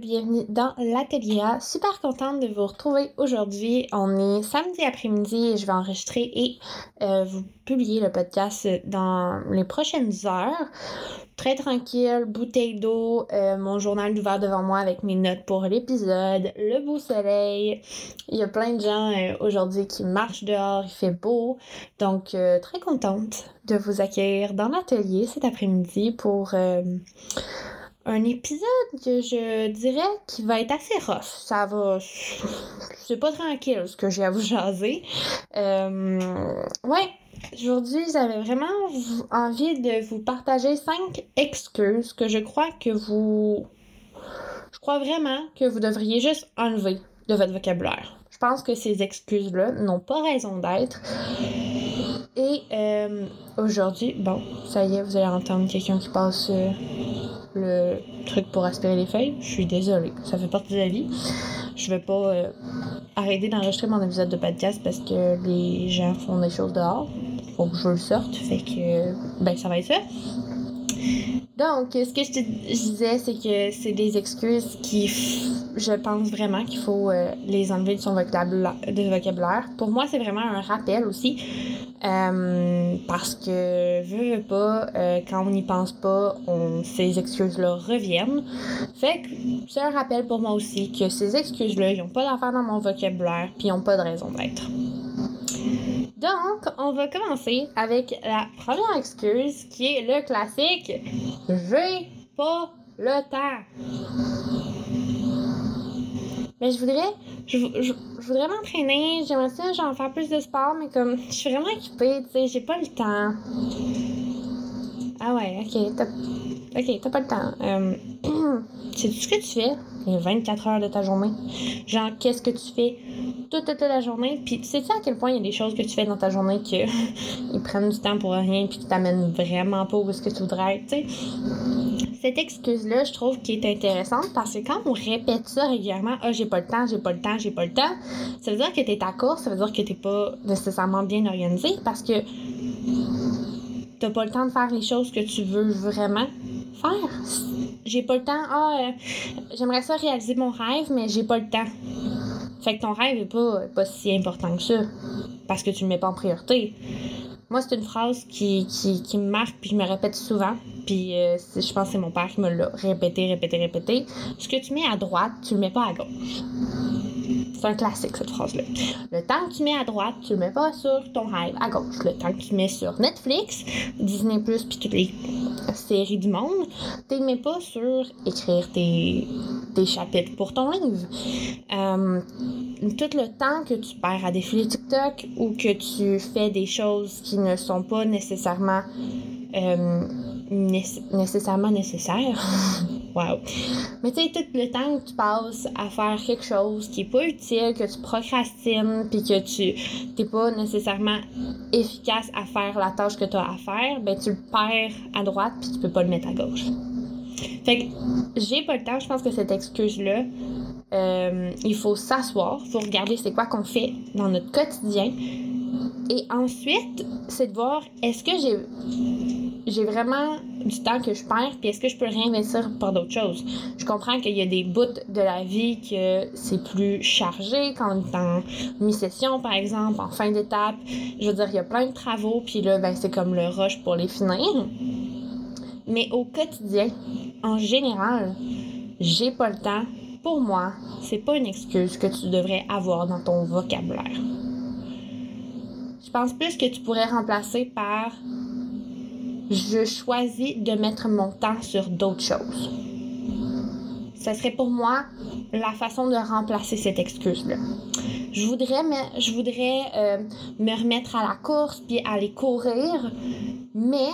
Bienvenue dans l'atelier A. Super contente de vous retrouver aujourd'hui. On est samedi après-midi et je vais enregistrer et vous publier le podcast dans les prochaines heures. Très tranquille, bouteille d'eau, mon journal ouvert devant moi avec mes notes pour l'épisode, le beau soleil. Il y a plein de gens aujourd'hui qui marchent dehors, il fait beau. Donc, très contente de vous accueillir dans l'atelier cet après-midi pour... un épisode que je dirais qui va être assez rough. Ça va... C'est pas tranquille ce que j'ai à vous jaser. Ouais, aujourd'hui, j'avais vraiment envie de vous partager 5 excuses que je crois que vous... Je crois vraiment que vous devriez juste enlever de votre vocabulaire. Je pense que ces excuses-là n'ont pas raison d'être. Et aujourd'hui, bon, ça y est, vous allez entendre quelqu'un qui passe... le truc pour aspirer les feuilles, je suis désolée, ça fait partie de la vie. Je vais pas arrêter d'enregistrer mon épisode de podcast parce que les gens font des choses dehors. Faut que je le sorte, fait que ben ça va être ça. Donc, ce que je disais, c'est que c'est des excuses qui, je pense vraiment qu'il faut les enlever de son vocabulaire. Pour moi, c'est vraiment un rappel aussi, parce que, veux pas, quand on n'y pense pas, ces excuses-là reviennent. Fait que c'est un rappel pour moi aussi que ces excuses-là, ils n'ont pas d'affaire dans mon vocabulaire, puis ils n'ont pas de raison d'être. Donc, on va commencer avec la première excuse qui est le classique « J'ai pas le temps ». Mais je voudrais m'entraîner, j'aimerais ça genre faire plus de sport, mais comme je suis vraiment occupée, tu sais, j'ai pas le temps. Ah ouais, ok, t'as pas le temps. C'est tout ce que tu fais, les 24 heures de ta journée. Genre, qu'est-ce que tu fais toute la journée? Puis tu sais-tu à quel point il y a des choses que tu fais dans ta journée qui prennent du temps pour rien puis qui t'amènent vraiment pas où ce que tu voudrais être, tu sais? Cette excuse-là, je trouve qu'elle est intéressante parce que quand on répète ça régulièrement, « Ah, j'ai pas le temps », ça veut dire que t'es à court, ça veut dire que t'es pas nécessairement bien organisé parce que t'as pas le temps de faire les choses que tu veux vraiment faire. J'ai pas le temps. J'aimerais ça réaliser mon rêve, mais j'ai pas le temps. Fait que ton rêve est pas si important que ça, parce que tu le mets pas en priorité. Moi, c'est une phrase qui me marque, puis je me répète souvent. Puis je pense que c'est mon père qui me l'a répété. Ce que tu mets à droite, tu le mets pas à gauche. C'est un classique, cette phrase-là. Le temps que tu mets à droite, tu le mets pas sur ton rêve à gauche. Le temps que tu mets sur Netflix, Disney+, puis toutes les séries du monde, tu le mets pas sur écrire tes chapitres pour ton livre. Tout le temps que tu perds à défiler TikTok ou que tu fais des choses qui ne sont pas nécessairement nécessaires... Wow! Mais tu sais, tout le temps que tu passes à faire quelque chose qui est pas utile, que tu procrastines, puis que t'es pas nécessairement efficace à faire la tâche que tu as à faire, ben tu le perds à droite puis tu peux pas le mettre à gauche. Fait que j'ai pas le temps, je pense que cette excuse-là, il faut s'asseoir, faut regarder c'est quoi qu'on fait dans notre quotidien. Et ensuite, c'est de voir est-ce que j'ai vraiment du temps que je perds, puis est-ce que je peux le réinvestir pour d'autres choses? Je comprends qu'il y a des bouts de la vie que c'est plus chargé, quand on est en mi-session, par exemple, en fin d'étape. Je veux dire, il y a plein de travaux, puis là, ben, c'est comme le rush pour les finir. Mais au quotidien, en général, j'ai pas le temps. Pour moi, c'est pas une excuse que tu devrais avoir dans ton vocabulaire. Je pense plus que tu pourrais remplacer par... Je choisis de mettre mon temps sur d'autres choses. Ça serait pour moi la façon de remplacer cette excuse-là. Je voudrais me remettre à la course puis aller courir, mais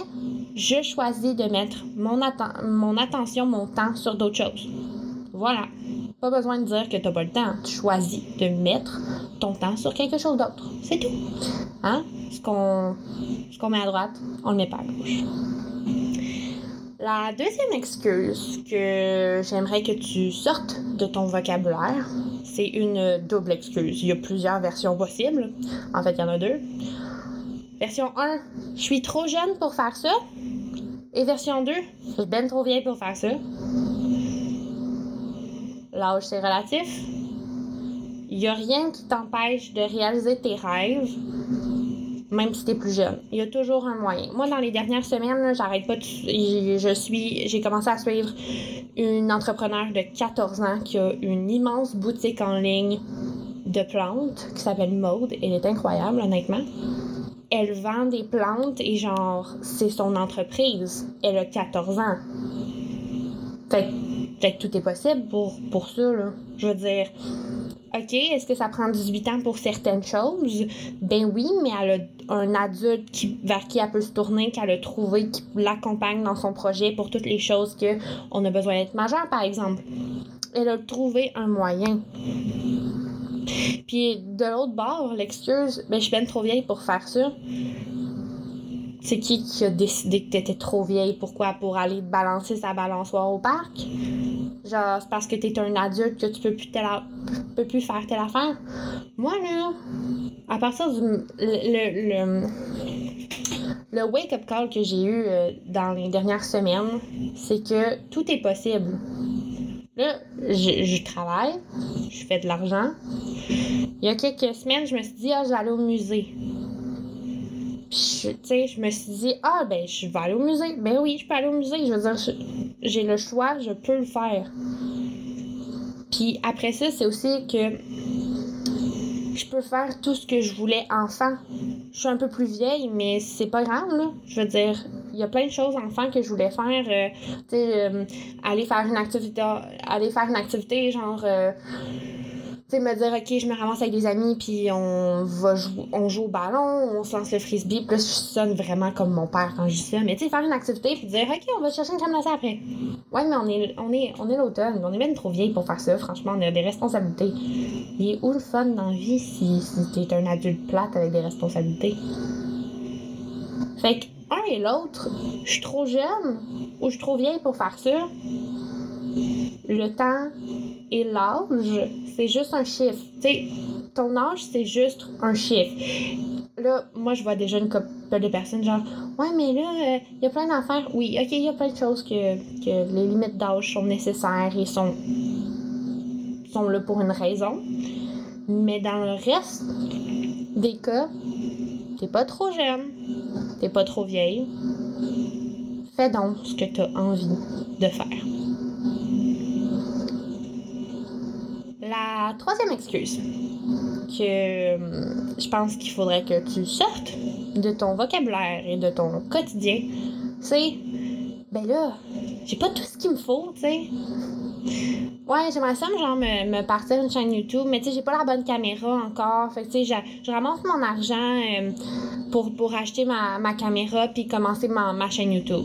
je choisis de mettre mon attention, mon temps sur d'autres choses. Voilà. Pas besoin de dire que t'as pas le temps. Tu choisis de mettre ton temps sur quelque chose d'autre. C'est tout. Hein? Ce qu'on met à droite, on le met pas à gauche. La deuxième excuse que j'aimerais que tu sortes de ton vocabulaire, c'est une double excuse. Il y a plusieurs versions possibles. En fait, il y en a deux. Version 1, je suis trop jeune pour faire ça. Et version 2, je suis ben trop vieille pour faire ça. L'âge, c'est relatif. Il n'y a rien qui t'empêche de réaliser tes rêves, même si t'es plus jeune. Il y a toujours un moyen. Moi, dans les dernières semaines, là, j'arrête pas de... J'ai commencé à suivre une entrepreneure de 14 ans qui a une immense boutique en ligne de plantes qui s'appelle Maude. Elle est incroyable, honnêtement. Elle vend des plantes et genre, c'est son entreprise. Elle a 14 ans. Fait que tout est possible pour ça, là. Je veux dire... OK, est-ce que ça prend 18 ans pour certaines choses? Ben oui, mais elle a un adulte vers qui elle peut se tourner, qu'elle a trouvé, qui l'accompagne dans son projet pour toutes les choses qu'on a besoin d'être majeur, par exemple. Elle a trouvé un moyen. Puis de l'autre bord, l'excuse, ben je suis ben trop vieille pour faire ça. C'est qui a décidé que t'étais trop vieille? Pourquoi? Pour aller balancer sa balançoire au parc? Genre, c'est parce que t'es un adulte que tu peux plus faire telle affaire. Moi, là, à partir du... Le wake-up call que j'ai eu dans les dernières semaines, c'est que tout est possible. Là, je travaille, je fais de l'argent. Il y a quelques semaines, je me suis dit, j'allais au musée. Puis, tu sais, je me suis dit, je vais aller au musée. Ben oui, je peux aller au musée. Je veux dire, j'ai le choix, je peux le faire. Puis après ça, c'est aussi que je peux faire tout ce que je voulais enfant. Je suis un peu plus vieille, mais c'est pas grave, là. Je veux dire, il y a plein de choses enfant que je voulais faire. Tu sais, aller faire une activité genre... Tu sais, me dire, OK, je me ramasse avec des amis, puis on joue au ballon, on se lance le frisbee. Puis là, je sonne vraiment comme mon père quand je dis ça. Mais tu sais, faire une activité, puis dire, OK, on va chercher une crème glacée après. Ouais, mais on est l'automne. On est même trop vieille pour faire ça. Franchement, on a des responsabilités. Il est où le fun dans la vie si t'es un adulte plate avec des responsabilités? Fait que, un et l'autre, je suis trop jeune ou je suis trop vieille pour faire ça. Le temps et l'âge, c'est juste un chiffre. Tu sais, ton âge, c'est juste un chiffre. Là, moi, je vois déjà une couple de personnes genre, « Ouais, mais là, il y a plein d'affaires. » Oui, OK, il y a plein de choses que les limites d'âge sont nécessaires et sont là pour une raison. Mais dans le reste des cas, t'es pas trop jeune, t'es pas trop vieille. Fais donc ce que t'as envie de faire. La troisième excuse que je pense qu'il faudrait que tu sortes de ton vocabulaire et de ton quotidien, c'est « Ben là, j'ai pas tout ce qu'il me faut, tu sais. » Ouais, j'aimerais ça genre me partir une chaîne YouTube, mais tu sais, j'ai pas la bonne caméra encore. Fait que tu sais, je ramasse mon argent pour acheter ma caméra puis commencer ma chaîne YouTube.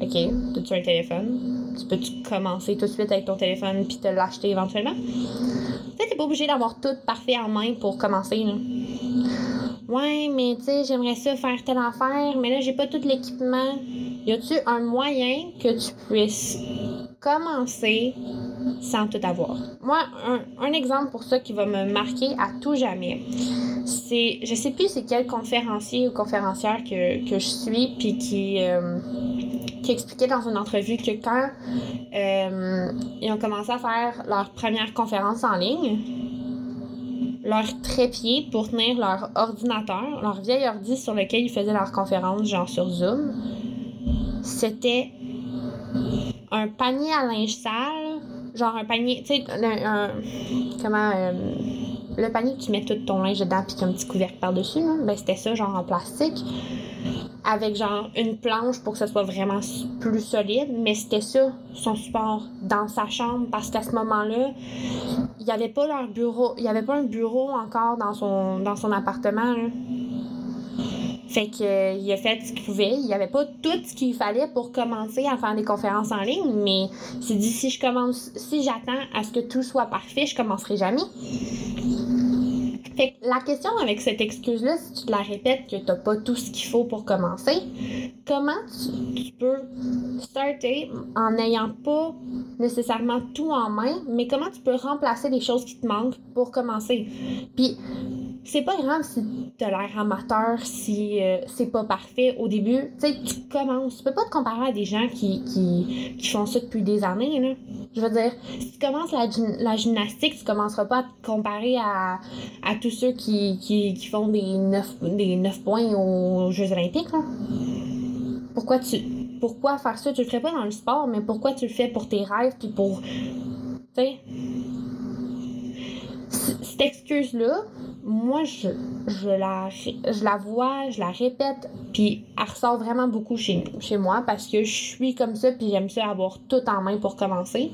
OK, t'as-tu un téléphone? Tu peux-tu commencer tout de suite avec ton téléphone puis te l'acheter éventuellement? Tu sais, t'es pas obligé d'avoir tout parfait en main pour commencer, là. Ouais, mais tu sais, j'aimerais ça faire telle affaire, mais là, j'ai pas tout l'équipement. Y a-tu un moyen que tu puisses commencer sans tout avoir? Moi, un exemple pour ça qui va me marquer à tout jamais, c'est... Je sais plus c'est quel conférencier ou conférencière que je suis puis qui expliquait dans une entrevue que quand ils ont commencé à faire leur première conférence en ligne, leur trépied pour tenir leur ordinateur, leur vieil ordi sur lequel ils faisaient leur conférence, genre sur Zoom, c'était un panier à linge sale, genre un panier, tu sais, le panier que tu mets tout ton linge dedans puis qu'il y a un petit couvercle par-dessus, hein, ben c'était ça, genre en plastique, avec genre une planche pour que ce soit vraiment plus solide, mais c'était ça, son support, dans sa chambre, parce qu'à ce moment-là, il n'y avait pas leur bureau, il n'y avait pas un bureau encore dans son appartement, là. Fait que il a fait ce qu'il pouvait. Il n'y avait pas tout ce qu'il fallait pour commencer à faire des conférences en ligne, mais il s'est dit, si j'attends à ce que tout soit parfait, je commencerai jamais. Fait que la question avec cette excuse-là, si tu te la répètes que t'as pas tout ce qu'il faut pour commencer, comment tu peux starter en n'ayant pas nécessairement tout en main, mais comment tu peux remplacer des choses qui te manquent pour commencer? Puis, c'est pas grave si t'as l'air amateur, si c'est pas parfait au début. Tu sais, tu commences. Tu peux pas te comparer à des gens qui font ça depuis des années, là. Je veux dire, si tu commences la gymnastique, tu commenceras pas à te comparer à tous ceux qui font des 9 points aux Jeux olympiques, là. Pourquoi faire ça? Tu le ferais pas dans le sport, mais pourquoi tu le fais pour tes rêves puis pour... Tu sais... Cette excuse-là, moi, je la vois, je la répète, puis elle ressort vraiment beaucoup chez moi parce que je suis comme ça, puis j'aime ça avoir tout en main pour commencer.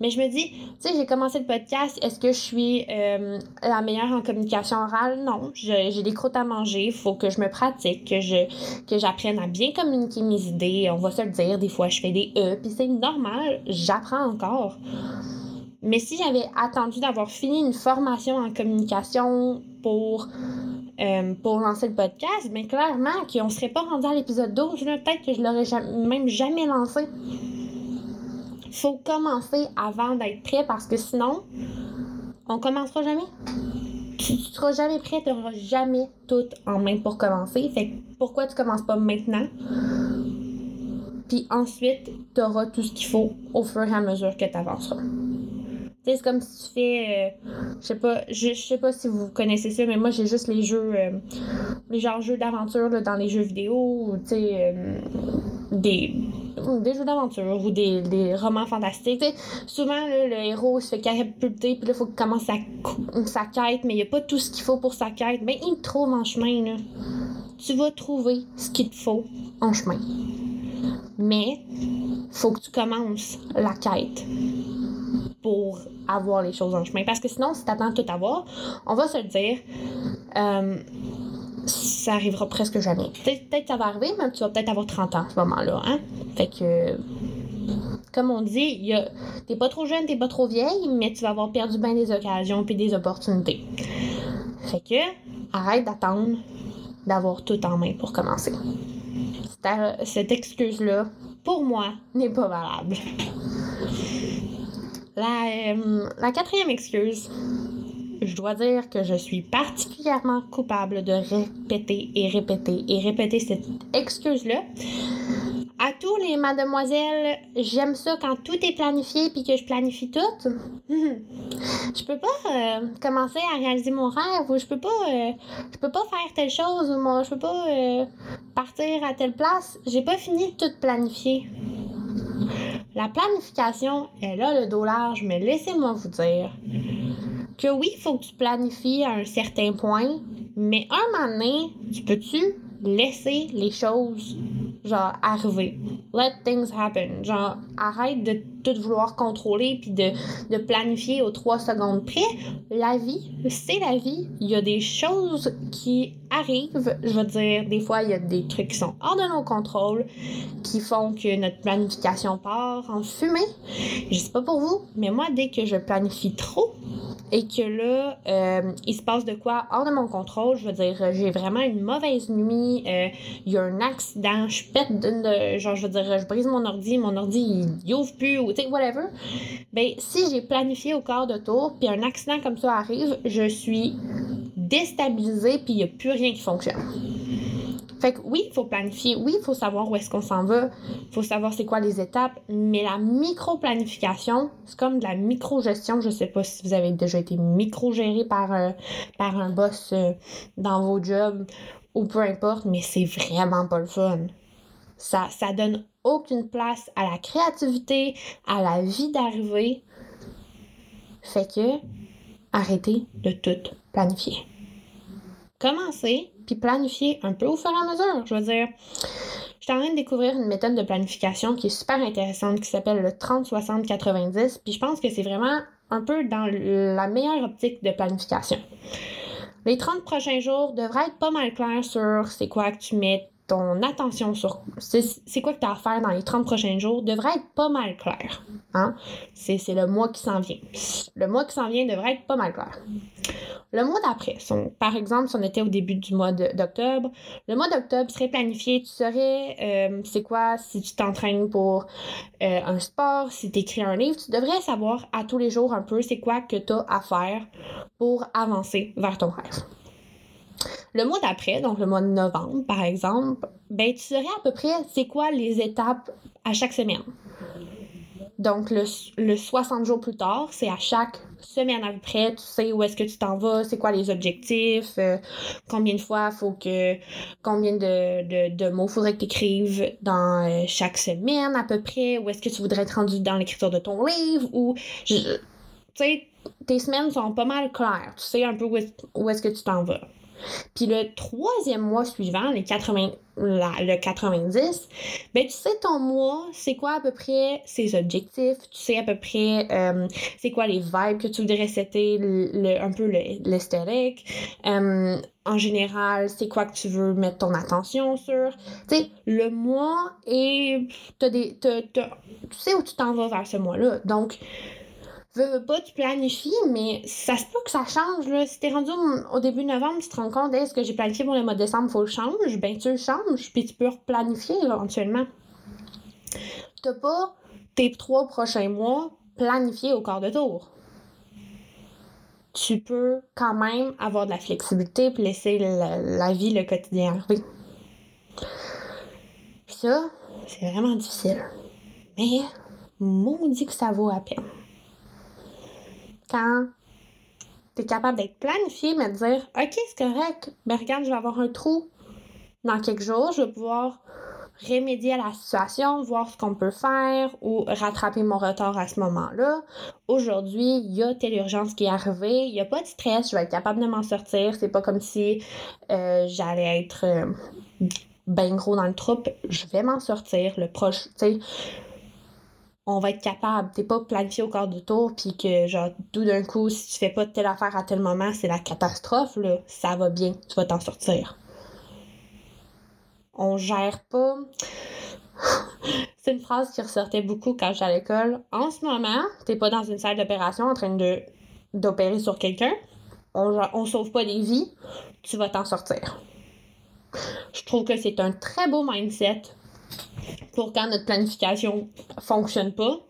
Mais je me dis, tu sais, j'ai commencé le podcast, est-ce que je suis la meilleure en communication orale? Non, j'ai des croûtes à manger, il faut que je me pratique, que j'apprenne à bien communiquer mes idées, on va se le dire, des fois je fais des E, puis c'est normal, j'apprends encore. Mais si j'avais attendu d'avoir fini une formation en communication pour lancer le podcast, bien clairement qu'on ne serait pas rendu à l'épisode 12, là, peut-être que je ne l'aurais jamais lancé. Il faut commencer avant d'être prêt parce que sinon, on ne commencera jamais. Tu ne seras jamais prêt, tu n'auras jamais tout en main pour commencer. Fait que pourquoi tu ne commences pas maintenant? Puis ensuite, tu auras tout ce qu'il faut au fur et à mesure que tu avanceras. Tu sais, c'est comme si tu fais, je sais pas si vous connaissez ça, mais moi j'ai juste les jeux, les genres jeux d'aventure là, dans les jeux vidéo, tu sais, des jeux d'aventure ou des romans fantastiques. T'sais, souvent, là, le héros se fait catapulter, puis là, il faut qu'il commence sa quête, mais il n'y a pas tout ce qu'il faut pour sa quête. Mais il trouve en chemin, là. Tu vas trouver ce qu'il te faut en chemin. Mais, faut que tu commences la quête pour avoir les choses en chemin. Parce que sinon, si t'attends tout avoir, on va se le dire, ça arrivera presque jamais. Peut-être que ça va arriver, mais tu vas peut-être avoir 30 ans à ce moment-là, hein? Fait que, comme on dit, t'es pas trop jeune, t'es pas trop vieille, mais tu vas avoir perdu bien des occasions puis des opportunités. Fait que, arrête d'attendre d'avoir tout en main pour commencer. Cette excuse-là, pour moi, n'est pas valable. La quatrième excuse, je dois dire que je suis particulièrement coupable de répéter cette excuse-là. À tous les mademoiselles, j'aime ça quand tout est planifié puis que je planifie tout. Je peux pas commencer à réaliser mon rêve ou je peux pas faire telle chose ou moi je peux pas partir à telle place. J'ai pas fini de tout planifier. La planification, elle a le dos large, mais laissez-moi vous dire que oui, il faut que tu planifies à un certain point, mais un moment donné, tu peux-tu laisser les choses, genre, arriver? Let things happen. Genre, arrête de tout vouloir contrôler puis de planifier aux 3 secondes près. La vie, c'est la vie. Il y a des choses qui arrivent. Je veux dire, des fois, il y a des trucs qui sont hors de nos contrôles qui font que notre planification part en fumée. Je sais pas pour vous, mais moi, dès que je planifie trop et que là, il se passe de quoi hors de mon contrôle, je veux dire, j'ai vraiment une mauvaise nuit, il y a un accident, je pète genre, je veux dire, je brise mon ordi, il ouvre plus, ou tu sais, whatever. Ben, si j'ai planifié au quart de tour, puis un accident comme ça arrive, je suis déstabilisée, puis il n'y a plus rien qui fonctionne. Fait que oui, il faut planifier, oui, il faut savoir où est-ce qu'on s'en va, il faut savoir c'est quoi les étapes, mais la micro-planification, c'est comme de la micro-gestion. Je sais pas si vous avez déjà été micro-géré par un boss dans vos jobs ou peu importe, mais c'est vraiment pas le fun. Ça donne aucune place à la créativité, à la vie d'arrivée. Fait que, arrêtez de tout planifier. Commencez, puis planifiez un peu au fur et à mesure. Je veux dire, je suis en train de découvrir une méthode de planification qui est super intéressante, qui s'appelle le 30-60-90, puis je pense que c'est vraiment un peu dans la meilleure optique de planification. Les 30 prochains jours devraient être pas mal clairs sur c'est quoi que tu mets ton attention sur... C'est quoi que tu as à faire dans les 30 prochains jours devrait être pas mal clair. Hein? C'est le mois qui s'en vient. Le mois qui s'en vient devrait être pas mal clair. le mois d'après. Par exemple, si on était au début du mois d'octobre, le mois d'octobre serait planifié, tu saurais c'est quoi, si tu t'entraînes pour un sport, si tu écris un livre, tu devrais savoir à tous les jours un peu c'est quoi que tu as à faire pour avancer vers ton rêve. Le mois d'après, donc le mois de novembre, par exemple, ben tu saurais à peu près c'est quoi les étapes à chaque semaine. Donc, le 60 jours plus tard, c'est à chaque semaine à peu près, tu sais où est-ce que tu t'en vas, c'est quoi les objectifs, combien de fois faut que, combien de mots faudrait que tu écrives dans chaque semaine à peu près, où est-ce que tu voudrais être rendu dans l'écriture de ton livre, ou, tu sais, tes semaines sont pas mal claires, tu sais un peu où est-ce que tu t'en vas. Puis le troisième mois suivant, le 90, ben tu sais ton mois, c'est quoi à peu près ses objectifs, tu sais à peu près c'est quoi les vibes que tu voudrais setter, un peu l'esthétique, en général, c'est quoi que tu veux mettre ton attention sur, tu sais, le mois et tu sais où tu t'en vas vers ce mois-là, donc... Veux pas, tu planifies, mais ça se peut que ça change, là. Si t'es rendu au début novembre, tu te rends compte, est-ce que j'ai planifié pour le mois de décembre, faut que je change? Ben, tu le changes, puis tu peux replanifier éventuellement. T'as pas tes 3 prochains mois planifiés au quart de tour. Tu peux quand même avoir de la flexibilité puis laisser la vie, le quotidien arriver. Puis ça, c'est vraiment difficile. Mais, maudit que ça vaut à peine. Quand t'es capable d'être planifié, mais de dire « Ok, c'est correct, mais regarde, je vais avoir un trou dans quelques jours, je vais pouvoir remédier à la situation, voir ce qu'on peut faire ou rattraper mon retard à ce moment-là. Aujourd'hui, il y a telle urgence qui est arrivée, il n'y a pas de stress, je vais être capable de m'en sortir, c'est pas comme si j'allais être ben gros dans le troupe, je vais m'en sortir, le proche, tu sais. » On va être capable, t'es pas planifié au quart de tour, puis que genre tout d'un coup, si tu fais pas telle affaire à tel moment, c'est la catastrophe, là, ça va bien, tu vas t'en sortir. On gère pas... C'est une phrase qui ressortait beaucoup quand j'étais à l'école. En ce moment, t'es pas dans une salle d'opération en train d'opérer sur quelqu'un, on sauve pas des vies, tu vas t'en sortir. Je trouve que c'est un très beau mindset pour quand notre planification fonctionne pas.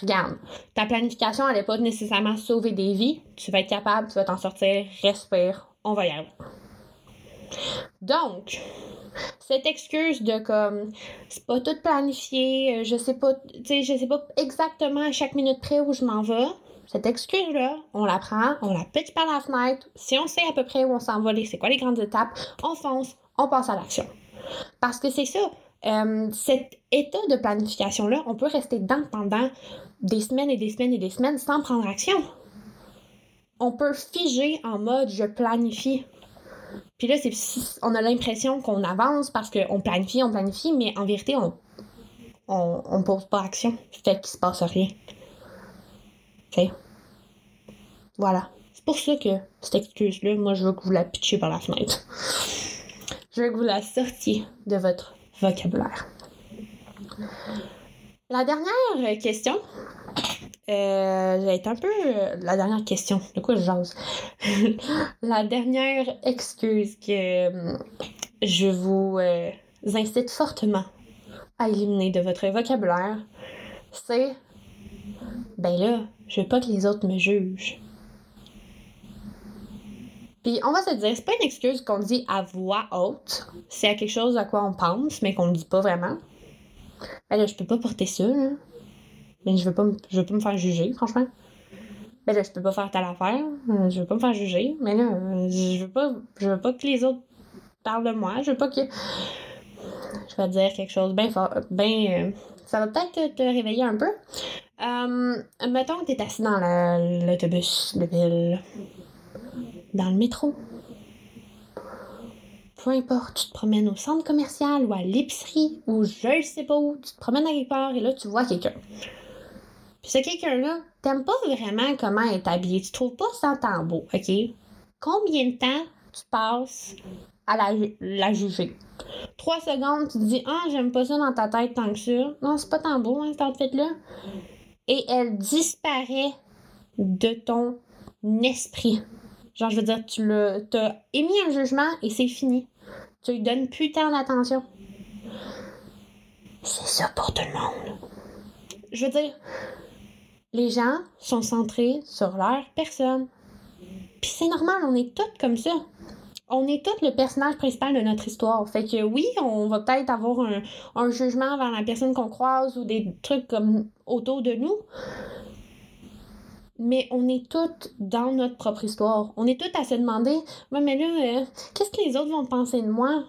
Regarde, ta planification, elle n'est pas nécessairement sauver des vies. Tu vas être capable, tu vas t'en sortir, respire, on va y arriver. Donc, cette excuse de comme, c'est pas tout planifié, je sais pas exactement à chaque minute près où je m'en vais, cette excuse-là, on la prend, on la pitche par la fenêtre, si on sait à peu près où on s'en va, c'est quoi les grandes étapes, on fonce, on passe à l'action. Parce que c'est ça, cet état de planification-là, on peut rester dedans pendant des semaines et des semaines et des semaines sans prendre action. On peut figer en mode « je planifie ». Puis là, on a l'impression qu'on avance parce qu'on planifie, mais en vérité, on pose pas action. Fait qu'il se passe rien. T'sais. Voilà. C'est pour ça que cette excuse-là, moi, je veux que vous la pitchiez par la fenêtre. Je veux que vous la sortiez de votre vocabulaire. La dernière question, la dernière question, de quoi je jase? La dernière excuse que je vous incite fortement à éliminer de votre vocabulaire, c'est « Ben là, je veux pas que les autres me jugent. » Puis on va se dire, c'est pas une excuse qu'on dit à voix haute, c'est à quelque chose à quoi on pense, mais qu'on ne dit pas vraiment. Ben là, je peux pas porter ça, là. Ben je veux pas me faire juger, franchement. Ben là, je peux pas faire telle affaire, je veux pas me faire juger, mais là, je veux pas que les autres parlent de moi, je veux pas que... Je vais dire quelque chose bien fort, bien... ça va peut-être te réveiller un peu. Mettons que t'es assis dans l'autobus de ville... Dans le métro. Peu importe, tu te promènes au centre commercial ou à l'épicerie ou je sais pas où, tu te promènes à quelque part et là, tu vois quelqu'un. Puis ce quelqu'un-là, t'aimes pas vraiment comment elle est habillée, tu trouves pas ça tant beau, OK? Combien de temps tu passes à la juger? 3 secondes, tu te dis « Ah, j'aime pas ça dans ta tête tant que ça. Non, c'est pas tant beau, hein, cette outfit-là. » Et elle disparaît de ton esprit. Genre, je veux dire, t'as émis un jugement et c'est fini. Tu lui donnes plus tant d'attention. C'est ça pour tout le monde. Je veux dire, les gens sont centrés sur leur personne. Puis c'est normal, on est toutes comme ça. On est toutes le personnage principal de notre histoire. Fait que oui, on va peut-être avoir un jugement vers la personne qu'on croise ou des trucs comme autour de nous. Mais on est toutes dans notre propre histoire. On est toutes à se demander, mais là, qu'est-ce que les autres vont penser de moi?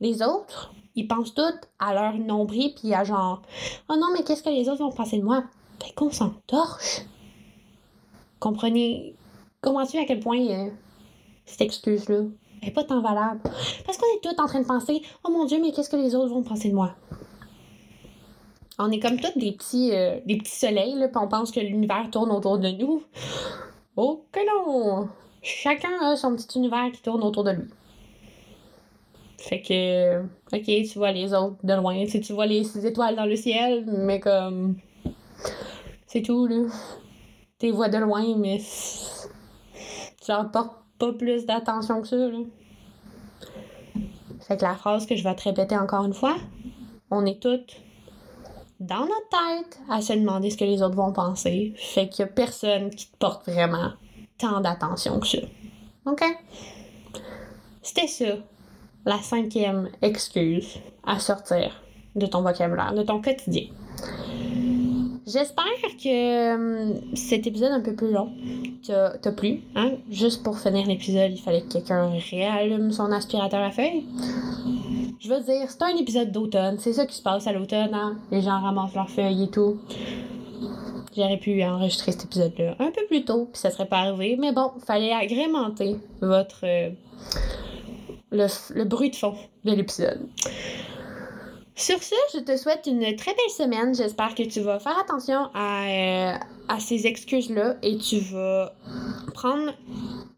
Les autres, ils pensent toutes à leur nombril puis à genre, oh non, mais qu'est-ce que les autres vont penser de moi? Fait qu'on s'en torche. Comprenez, à quel point cette excuse-là n'est pas tant valable? Parce qu'on est toutes en train de penser, oh mon Dieu, mais qu'est-ce que les autres vont penser de moi? On est comme toutes des petits soleils, là, puis on pense que l'univers tourne autour de nous. Oh que non! Chacun a son petit univers qui tourne autour de lui. Fait que, ok, tu vois les autres de loin. Tu vois les 6 étoiles dans le ciel, mais comme... c'est tout, là. Tu les vois de loin, mais... tu leur portes pas plus d'attention que ça, là. Fait que la phrase que je vais te répéter encore une fois, on est toutes... dans notre tête, à se demander ce que les autres vont penser. Fait qu'il y a personne qui te porte vraiment tant d'attention que ça. OK? C'était ça, la 5e excuse à sortir de ton vocabulaire, de ton quotidien. J'espère que cet épisode un peu plus long t'a plu. Hein? Juste pour finir l'épisode, il fallait que quelqu'un réallume son aspirateur à feuilles. Je veux dire, c'est un épisode d'automne. C'est ça qui se passe à l'automne, hein? Les gens ramassent leurs feuilles et tout. J'aurais pu enregistrer cet épisode-là un peu plus tôt, puis ça serait pas arrivé. Mais bon, fallait agrémenter votre... le bruit de fond de l'épisode. Sur ce, je te souhaite une très belle semaine. J'espère que tu vas faire attention à ces excuses-là et tu vas prendre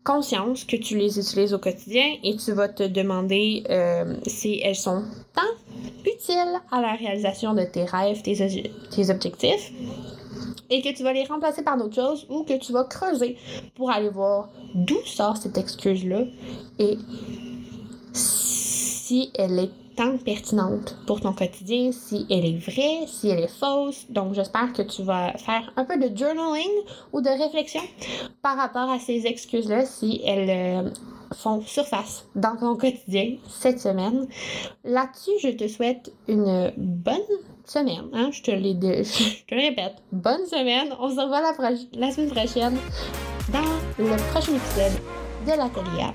conscience que tu les utilises au quotidien et tu vas te demander si elles sont tant utiles à la réalisation de tes rêves, tes objectifs et que tu vas les remplacer par d'autres choses ou que tu vas creuser pour aller voir d'où sort cette excuse-là et si elle est tant pertinente pour ton quotidien, si elle est vraie, si elle est fausse. Donc, j'espère que tu vas faire un peu de journaling ou de réflexion par rapport à ces excuses-là, si elles font surface dans ton quotidien cette semaine. Là-dessus, je te souhaite une bonne semaine. Hein? Je te le répète, bonne semaine. On se revoit la semaine prochaine dans le prochain épisode de l'Atelier A.